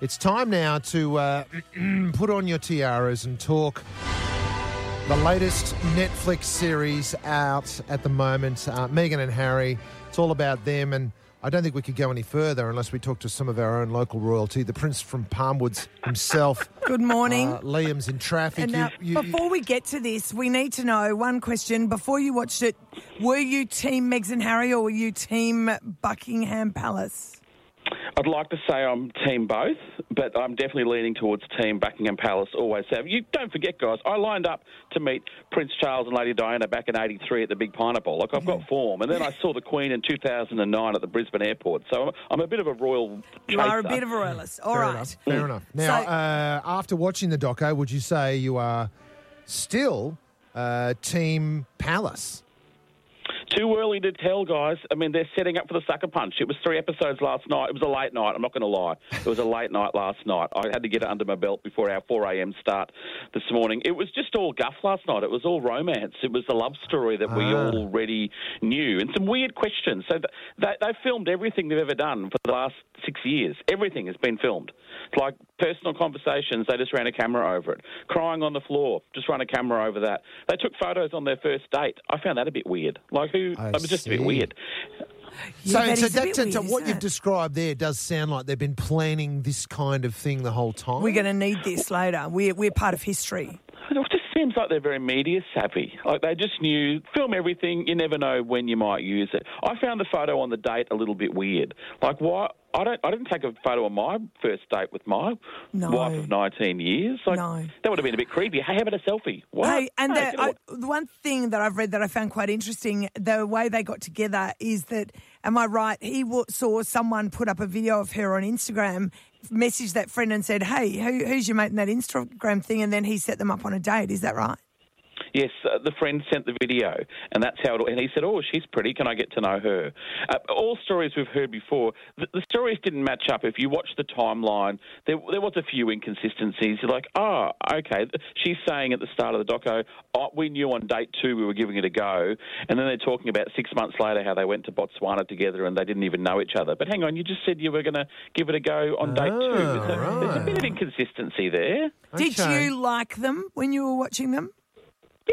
It's time now to put on your tiaras and talk the latest Netflix series out at the moment, Meghan and Harry. It's all about them, and I don't think we could go any further unless we talk to some of our own local royalty, the Prince from Palmwoods himself. Good morning. Liam's in traffic. And now, before we get to this, we need to know one question. Before you watched it, were you team Megs and Harry or were you team Buckingham Palace? I'd like to say I'm team both, but I'm definitely leaning towards team Buckingham Palace, always have. You don't forget, guys, I lined up to meet Prince Charles and Lady Diana back in '83 at the Big Pineapple. Like, I've got form. And then I saw the Queen in 2009 at the Brisbane Airport. So I'm a bit of a royal chaser. You are a bit of a royalist. All right. Enough. Fair enough. Now, so, after watching the doco, would you say you are still team Palace? Too early to tell, guys. I mean, they're setting up for the sucker punch. It was 3 episodes last night. It was a late night. I'm not going to lie. It was a late night last night. I had to get it under my belt before our 4 a.m. start this morning. It was just all guff last night. It was all romance. It was the love story that we already knew. And some weird questions. So they filmed everything they've ever done for the last 6 years. Everything has been filmed. Like personal conversations, they just ran a camera over it. Crying on the floor, just ran a camera over that. They took photos on their first date. I found that a bit weird. Like, it was just a bit weird. Yeah, so what you've described there does sound like they've been planning this kind of thing the whole time. We're going to need this later. We're part of history. It just seems like they're very media savvy. Like they just knew, film everything, you never know when you might use it. I found the photo on the date a little bit weird. Like, why? I didn't take a photo on my first date with my wife of 19 years. Like, that would have been a bit creepy. Hey, how about a selfie? What? Hey, and the one thing that I've read that I found quite interesting, the way they got together is that, am I right, he saw someone put up a video of her on Instagram, messaged that friend and said, hey, who's your mate in that Instagram thing? And then he set them up on a date. Is that right? Yes, the friend sent the video, and that's how it. And he said, "Oh, she's pretty. Can I get to know her?" All stories we've heard before. The stories didn't match up. If you watch the timeline, there was a few inconsistencies. You're like, "Oh, okay." She's saying at the start of the doco, "We knew on date 2 we were giving it a go," and then they're talking about 6 months later how they went to Botswana together and they didn't even know each other. But hang on, you just said you were going to give it a go on date 2. There's a bit of inconsistency there. Okay. Did you like them when you were watching them?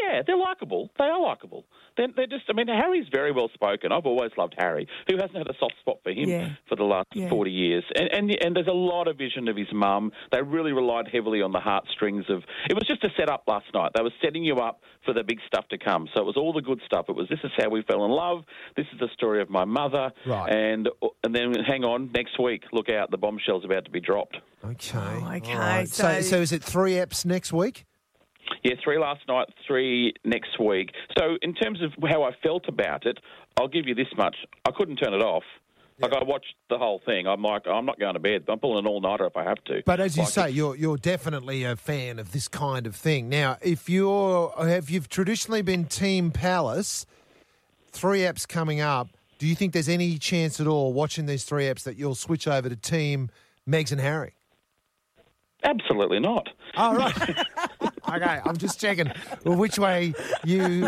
Yeah, they're likeable. They are likeable. They're just, I mean, Harry's very well spoken. I've always loved Harry. Who hasn't had a soft spot for him for the last 40 years? And there's a lot of vision of his mum. They really relied heavily on the heartstrings of. It was just a set up last night. They were setting you up for the big stuff to come. So it was all the good stuff. It was, this is how we fell in love. This is the story of my mother. Right. And then hang on, next week, look out, the bombshell's about to be dropped. Okay. Oh, okay. Right. So is it 3 eps next week? Yeah, 3 last night, 3 next week. So in terms of how I felt about it, I'll give you this much. I couldn't turn it off. Yeah. Like, I watched the whole thing. I'm like, I'm not going to bed. I'm pulling an all-nighter if I have to. But as you say, you're definitely a fan of this kind of thing. Now, if you've traditionally been team Palace, 3 apps coming up, do you think there's any chance at all watching these 3 apps that you'll switch over to team Megs and Harry? Absolutely not. Oh, right. Okay, I'm just checking which way lean.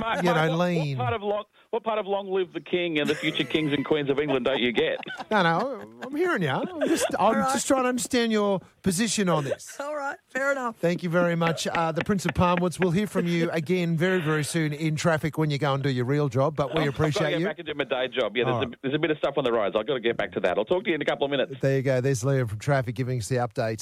What part of Long Live the King and the future kings and queens of England don't you get? No, I'm hearing you. I'm just trying to understand your position on this. All right, fair enough. Thank you very much. The Prince of Palmwoods, we'll hear from you again very, very soon in traffic when you go and do your real job, but we appreciate you. I've got to get back and do my day job. Yeah, there's a bit of stuff on the rise. I've got to get back to that. I'll talk to you in a couple of minutes. There you go. There's Leah from Traffic giving us the update.